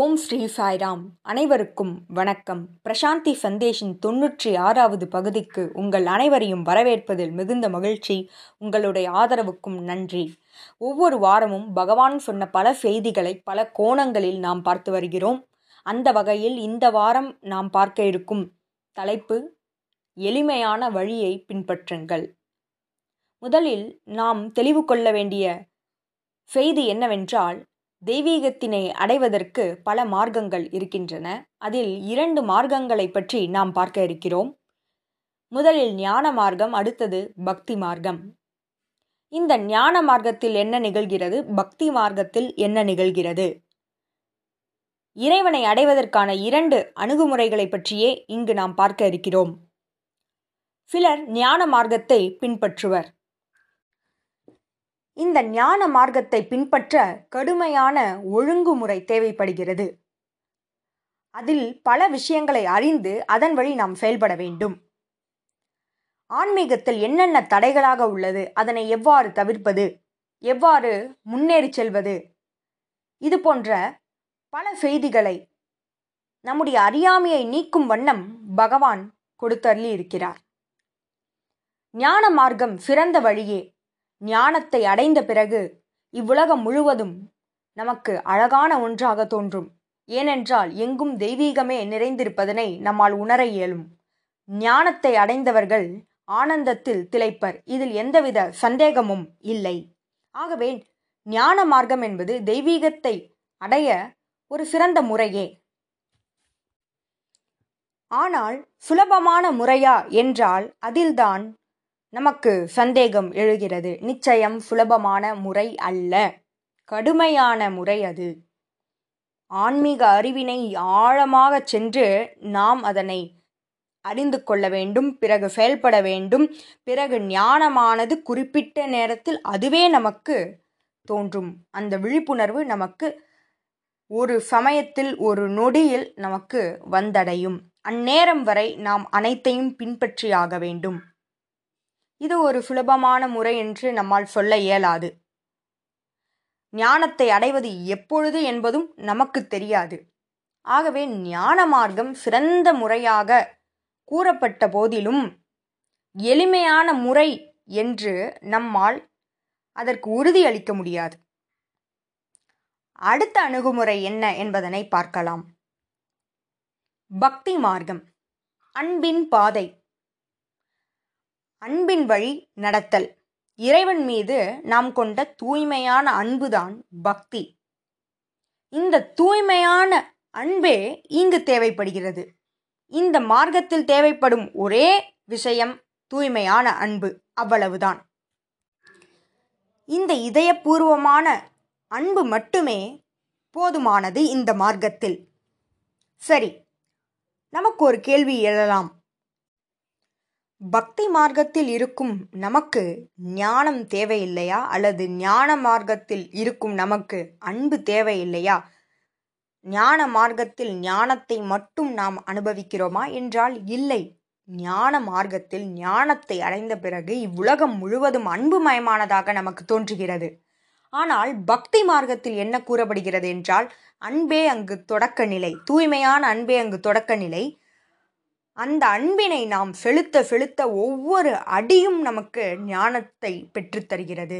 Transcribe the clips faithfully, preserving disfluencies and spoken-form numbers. ஓம் ஸ்ரீ சாய்ராம். அனைவருக்கும் வணக்கம். பிரசாந்தி சந்தேஷின் தொன்னூற்றி ஆறாவது பகுதிக்கு உங்கள் அனைவரையும் வரவேற்பதில் மிகுந்த மகிழ்ச்சி. உங்களுடைய ஆதரவுக்கும் நன்றி. ஒவ்வொரு வாரமும் பகவான் சொன்ன பல செய்திகளை பல கோணங்களில் நாம் பார்த்து வருகிறோம். அந்த வகையில் இந்த வாரம் நாம் பார்க்க இருக்கும் தலைப்பு எளிமையான வழியை பின்பற்றுங்கள். முதலில் நாம் தெளிவு கொள்ள வேண்டிய செய்தி என்னவென்றால், தெய்வீகத்தினை அடைவதற்கு பல மார்க்கங்கள் இருக்கின்றன. அதில் இரண்டு மார்க்கங்களை பற்றி நாம் பார்க்க இருக்கிறோம். முதலில் ஞான மார்க்கம், அடுத்தது பக்தி மார்க்கம். இந்த ஞான மார்க்கத்தில் என்ன நிகழ்கிறது, பக்தி மார்க்கத்தில் என்ன நிகழ்கிறது? இறைவனை அடைவதற்கான இரண்டு அணுகுமுறைகளை பற்றியே இங்கு நாம் பார்க்க இருக்கிறோம். சிலர் ஞான மார்க்கத்தை பின்பற்றுவர். இந்த ஞான மார்க்கத்தை பின்பற்ற கடுமையான ஒழுங்குமுறை தேவைப்படுகிறது. அதில் பல விஷயங்களை அறிந்து அதன் வழி நாம் செயல்பட வேண்டும். ஆன்மீகத்தில் என்னென்ன தடைகளாக உள்ளது, அதனை எவ்வாறு தவிர்ப்பது, எவ்வாறு முன்னேறி செல்வது, இது போன்ற பல செய்திகளை நம்முடைய அறியாமையை நீக்கும் வண்ணம் பகவான் கொடுத்தருளி இருக்கிறார். ஞான மார்க்கம் சிறந்த வழியே. ஞானத்தை அடைந்த பிறகு இவ்வுலகம் முழுவதும் நமக்கு அழகான ஒன்றாக தோன்றும். ஏனென்றால் எங்கும் தெய்வீகமே நிறைந்திருப்பதனை நம்மால் உணர இயலும். ஞானத்தை அடைந்தவர்கள் ஆனந்தத்தில் திளைப்பர். இதில் எந்தவித சந்தேகமும் இல்லை. ஆகவே ஞான மார்க்கம் என்பது தெய்வீகத்தை அடைய ஒரு சிறந்த முறையே. ஆனால் சுலபமான முறையா என்றால் அதில்தான் நமக்கு சந்தேகம் எழுகிறது. நிச்சயம் சுலபமான முறை அல்ல, கடுமையான முறை அது. ஆன்மீக அறிவினை ஆழமாக சென்று நாம் அதனை அறிந்து கொள்ள வேண்டும், பிறகு செயல்பட வேண்டும். பிறகு ஞானமானது குறிப்பிட்ட நேரத்தில் அதுவே நமக்கு தோன்றும். அந்த விழிப்புணர்வு நமக்கு ஒரு சமயத்தில், ஒரு நொடியில் நமக்கு வந்தடையும். அந்நேரம் வரை நாம் அனைத்தையும் பின்பற்றியாக வேண்டும். இது ஒரு சுலபமான முறை என்று நம்மால் சொல்ல இயலாது. ஞானத்தை அடைவது எப்பொழுது என்பதும் நமக்கு தெரியாது. ஆகவே ஞான மார்க்கம் சிறந்த முறையாக கூறப்பட்ட போதிலும் எளிமையான முறை என்று நம்மால் அதற்கு உறுதியளிக்க முடியாது. அடுத்த அணுகுமுறை என்ன என்பதனை பார்க்கலாம். பக்தி மார்க்கம், அன்பின் பாதை, அன்பின் வழி நடத்தல். இறைவன் மீது நாம் கொண்ட தூய்மையான அன்புதான் பக்தி. இந்த தூய்மையான அன்பே இங்கு தேவைப்படுகிறது. இந்த மார்க்கத்தில் தேவைப்படும் ஒரே விஷயம் தூய்மையான அன்பு, அவ்வளவுதான். இந்த இதயபூர்வமான அன்பு மட்டுமே போதுமானது இந்த மார்க்கத்தில். சரி, நமக்கு ஒரு கேள்வி எழலாம். பக்தி மார்க்கத்தில் இருக்கும் நமக்கு ஞானம் தேவையில்லையா, அல்லது ஞான மார்க்கத்தில் இருக்கும் நமக்கு அன்பு தேவையில்லையா? ஞான மார்க்கத்தில் ஞானத்தை மட்டும் நாம் அனுபவிக்கிறோமா என்றால் இல்லை. ஞான மார்க்கத்தில் ஞானத்தை அடைந்த பிறகு இவ்வுலகம் முழுவதும் அன்புமயமானதாக நமக்கு தோன்றுகிறது. ஆனால் பக்தி மார்க்கத்தில் என்ன கூறப்படுகிறது என்றால், அன்பே அங்கு தொடக்க நிலை, தூய்மையான அன்பே அங்கு தொடக்க நிலை. அந்த அன்பினை நாம் செலுத்த செலுத்த ஒவ்வொரு அடியும் நமக்கு ஞானத்தை பெற்றுத்தருகிறது.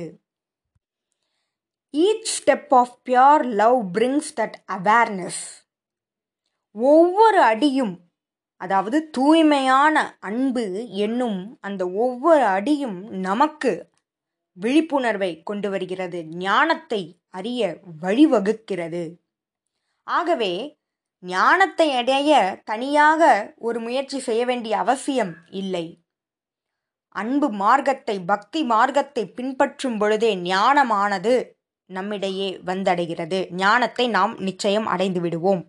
Each step of pure love brings that awareness. ஒவ்வொரு அடியும், அதாவது தூய்மையான அன்பு என்னும் அந்த ஒவ்வொரு அடியும் நமக்கு விழிப்புணர்வை கொண்டு வருகிறது, ஞானத்தை அறிய வழிவகுக்கிறது. ஆகவே ஞானத்தை அடைய தனியாக ஒரு முயற்சி செய்ய வேண்டிய அவசியம் இல்லை. அன்பு மார்க்கத்தை, பக்தி மார்க்கத்தை பின்பற்றும் பொழுதே ஞானமானது நம்மிடையே வந்தடைகிறது. ஞானத்தை நாம் நிச்சயம் அடைந்து விடுவோம்.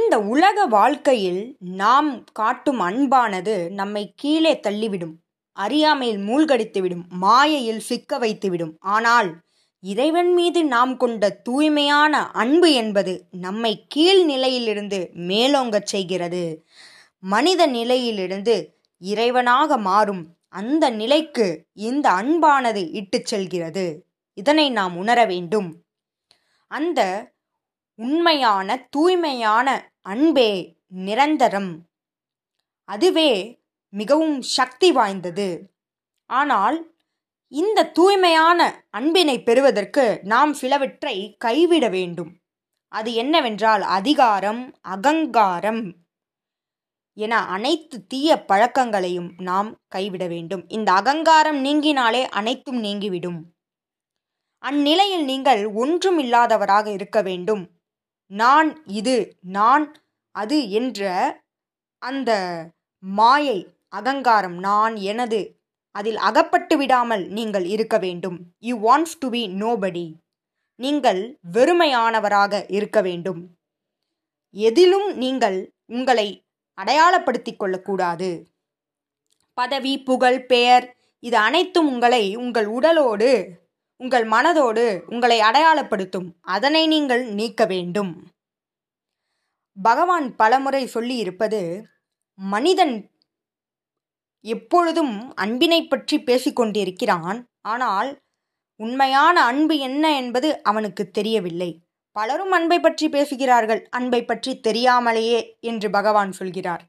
இந்த உலக வாழ்க்கையில் நாம் காட்டும் அன்பானது நம்மை கீழே தள்ளிவிடும், அறியாமையில் மூழ்கடித்துவிடும், மாயையில் சிக்க வைத்துவிடும். ஆனால் இறைவன் மீது நாம் கொண்ட தூய்மையான அன்பு என்பது நம்மை கீழ் நிலையிலிருந்து மேலோங்கச் செய்கிறது. மனித நிலையிலிருந்து இறைவனாக மாறும் அந்த நிலைக்கு இந்த அன்பானது இட்டு செல்கிறது. இதனை நாம் உணர வேண்டும். அந்த உண்மையான தூய்மையான அன்பே நிரந்தரம், அதுவே மிகவும் சக்தி வாய்ந்தது. ஆனால் இந்த தூய்மையான அன்பினை பெறுவதற்கு நாம் சிலவற்றை கைவிட வேண்டும். அது என்னவென்றால் அதிகாரம், அகங்காரம் என அனைத்து தீய பழக்கங்களையும் நாம் கைவிட வேண்டும். இந்த அகங்காரம் நீங்கினாலே அனைத்தும் நீங்கிவிடும். அந்நிலையில் நீங்கள் ஒன்றும் இல்லாதவராக இருக்க வேண்டும். நான் இது, நான் அது என்ற அந்த மாயை, அகங்காரம், நான், எனது அதில் அகப்பட்டு விடாமல் நீங்கள் இருக்க வேண்டும். You wants to be nobody. நீங்கள் வெறுமையானவராக இருக்க வேண்டும். எதிலும் நீங்கள் உங்களை அடையாளப்படுத்தி கொள்ளக்கூடாது. பதவி, புகழ், பெயர் இது அனைத்தும் உங்களை, உங்கள் உடலோடு, உங்கள் மனதோடு உங்களை அடையாளப்படுத்தும். அதனை நீங்கள் நீக்க வேண்டும். பகவான் பலமுறை சொல்லியிருப்பது, மனிதன் எப்பொழுதும் அன்பினை பற்றி பேசிக்கொண்டிருக்கிறான், ஆனால் உண்மையான அன்பு என்ன என்பது அவனுக்கு தெரியவில்லை. பலரும் அன்பை பற்றி பேசுகிறார்கள், அன்பை பற்றி தெரியாமலேயே என்று பகவான் சொல்கிறார்.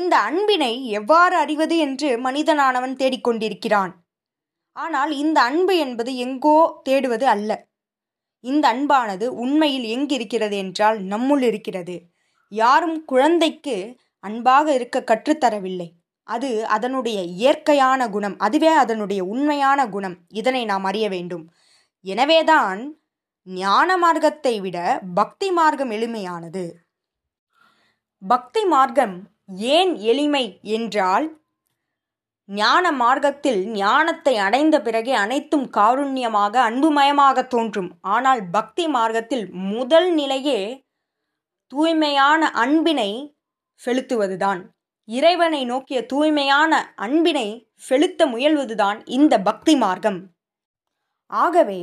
இந்த அன்பினை எவ்வாறு அறிவது என்று மனிதனானவன் தேடிக்கொண்டிருக்கிறான். ஆனால் இந்த அன்பு என்பது எங்கோ தேடுவது அல்ல. இந்த அன்பானது உண்மையில் எங்கிருக்கிறது என்றால் நம்முள் இருக்கிறது. யாரும் குழந்தைக்கு அன்பாக இருக்க கற்றுத்தரவில்லை. அது அதனுடைய இயற்கையான குணம், அதுவே அதனுடைய உண்மையான குணம். இதனை நாம் அறிய வேண்டும். எனவேதான் ஞான மார்க்கத்தை விட பக்தி மார்க்கம் எளிமையானது. பக்தி மார்க்கம் ஏன் எளிமை என்றால், ஞான மார்க்கத்தில் ஞானத்தை அடைந்த பிறகு அனைத்தும் காருண்யமாக அன்புமயமாக தோன்றும். ஆனால் பக்தி மார்க்கத்தில் முதல் நிலையே தூய்மையான அன்பினை செலுத்துவதுதான். இறைவனை நோக்கிய தூய்மையான அன்பினை செலுத்த முயல்வதுதான் இந்த பக்தி மார்க்கம். ஆகவே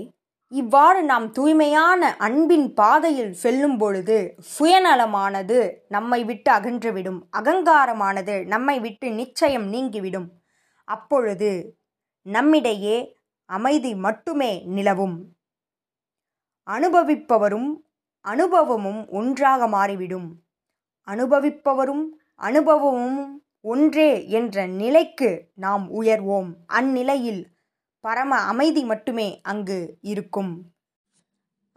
இவ்வாறு நாம் தூய்மையான அன்பின் பாதையில் செல்லும் பொழுது சுயநலமானது நம்மை விட்டு அகன்றுவிடும், அகங்காரமானது நம்மை விட்டு நிச்சயம் நீங்கிவிடும். அப்பொழுது நம்மிடையே அமைதி மட்டுமே நிலவும். அனுபவிப்பவரும் அனுபவமும் ஒன்றாக மாறிவிடும். அனுபவிப்பவரும் அனுபவமும் ஒன்றே என்ற நிலைக்கு நாம் உயர்வோம். அந்நிலையில் பரம அமைதி மட்டுமே அங்கு இருக்கும்.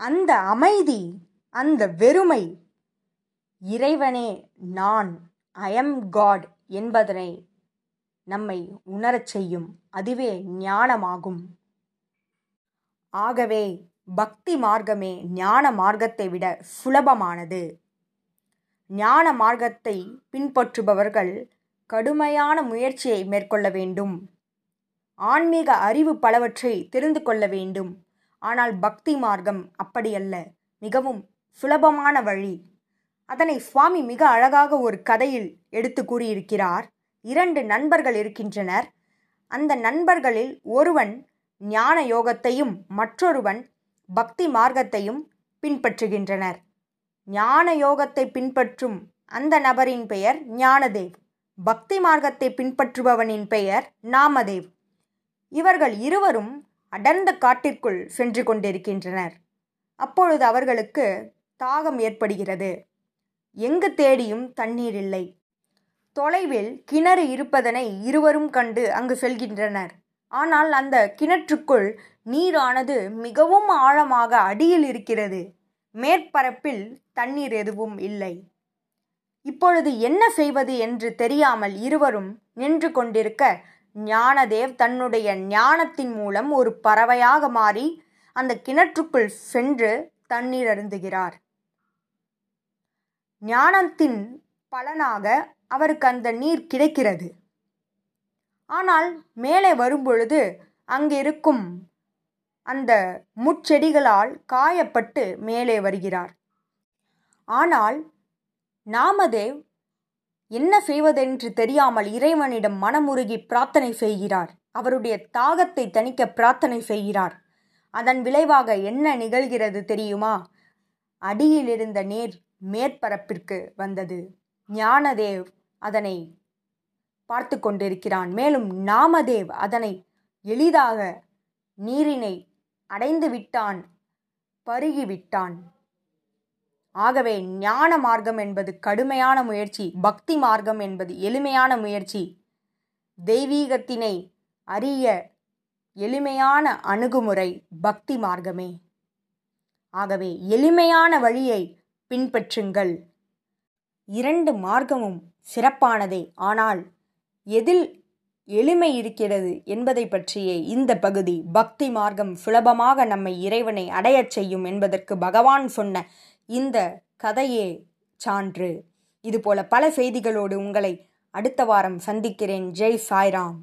அந்த அமைதி, அந்த வெறுமை, இறைவனே நான், ஐ எம் காட் என்பதனை நம்மை உணரச் செய்யும். அதுவே ஞானமாகும். ஆகவே பக்தி மார்க்கமே ஞான மார்க்கத்தை விட சுலபமானது. ஞான மார்க்கத்தை பின்பற்றுபவர்கள் கடுமையான முயற்சியை மேற்கொள்ள வேண்டும். ஆன்மீக அறிவு பலவற்றை தெரிந்து கொள்ள வேண்டும். ஆனால் பக்தி மார்க்கம் அப்படியல்ல, மிகவும் சுலபமான வழி. அதனை சுவாமி மிக அழகாக ஒரு கதையில் எடுத்து கூறியிருக்கிறார். இரண்டு நண்பர்கள் இருக்கின்றனர். அந்த நண்பர்களில் ஒருவன் ஞான யோகத்தையும் மற்றொருவன் பக்தி மார்க்கத்தையும் பின்பற்றுகின்றனர். ஞான யோகத்தை பின்பற்றும் அந்த நபரின் பெயர் ஞானதேவ், பக்தி மார்க்கத்தை பின்பற்றுபவனின் பெயர் நாமதேவ். இவர்கள் இருவரும் அடர்ந்த காட்டிற்குள் சென்று கொண்டிருக்கின்றனர். அப்பொழுது அவர்களுக்கு தாகம் ஏற்படுகிறது. எங்கு தேடியும் தண்ணீர் இல்லை. தொலைவில் கிணறு இருப்பதனை இருவரும் கண்டு அங்கு செல்கின்றனர். ஆனால் அந்த கிணற்றுக்குள் நீரானது மிகவும் ஆழமாக அடியில் இருக்கிறது. மேற்பரப்பில் தண்ணீர் எதுவும் இல்லை. இப்பொழுது என்ன செய்வது என்று தெரியாமல் இருவரும் நின்று கொண்டிருக்க, ஞானதேவ் தன்னுடைய ஞானத்தின் மூலம் ஒரு பறவையாக மாறி அந்த கிணற்றுக்குள் சென்று தண்ணீர் அருந்துகிறார். ஞானத்தின் பலனாக அவருக்கு அந்த நீர் கிடைக்கிறது. ஆனால் மேலே வரும்பொழுது அங்கிருக்கும் அந்த முட்செடிகளால் காயப்பட்டு மேலே வருகிறார். ஆனால் நாமதேவ் என்ன செய்வதென்று தெரியாமல் இறைவனிடம் மனமுருகி பிரார்த்தனை செய்கிறார். அவருடைய தாகத்தை தணிக்க பிரார்த்தனை செய்கிறார். அதன் விளைவாக என்ன நிகழ்கிறது தெரியுமா? அடியிலிருந்த நீர் மேற்பரப்பிற்கு வந்தது. ஞானதேவ் அதனை பார்த்து கொண்டிருக்கிறான். மேலும் நாமதேவ் அதனை எளிதாக நீரினை அடைந்து விட்டான், பருகிவிட்டான். ஆகவே ஞான மார்க்கம் என்பது கடுமையான முயற்சி, பக்தி மார்க்கம் என்பது எளிமையான முயற்சி. தெய்வீகத்தினை அறிய எளிமையான அணுகுமுறை பக்தி மார்க்கமே. ஆகவே எளிமையான வழியை பின்பற்றுங்கள். இரண்டு மார்க்கமும் சிறப்பானதே. ஆனால் எதில் எளிமை இருக்கிறது என்பதை பற்றிய இந்த பகுதி, பக்தி மார்க்கம் சுலபமாக நம்மை இறைவனை அடையச் செய்யும் என்பதற்கு பகவான் சொன்ன இந்த கதையே சான்று. இதுபோல பல செய்திகளோடு உங்களை அடுத்த வாரம் சந்திக்கிறேன். ஜெய் சாய்ராம்.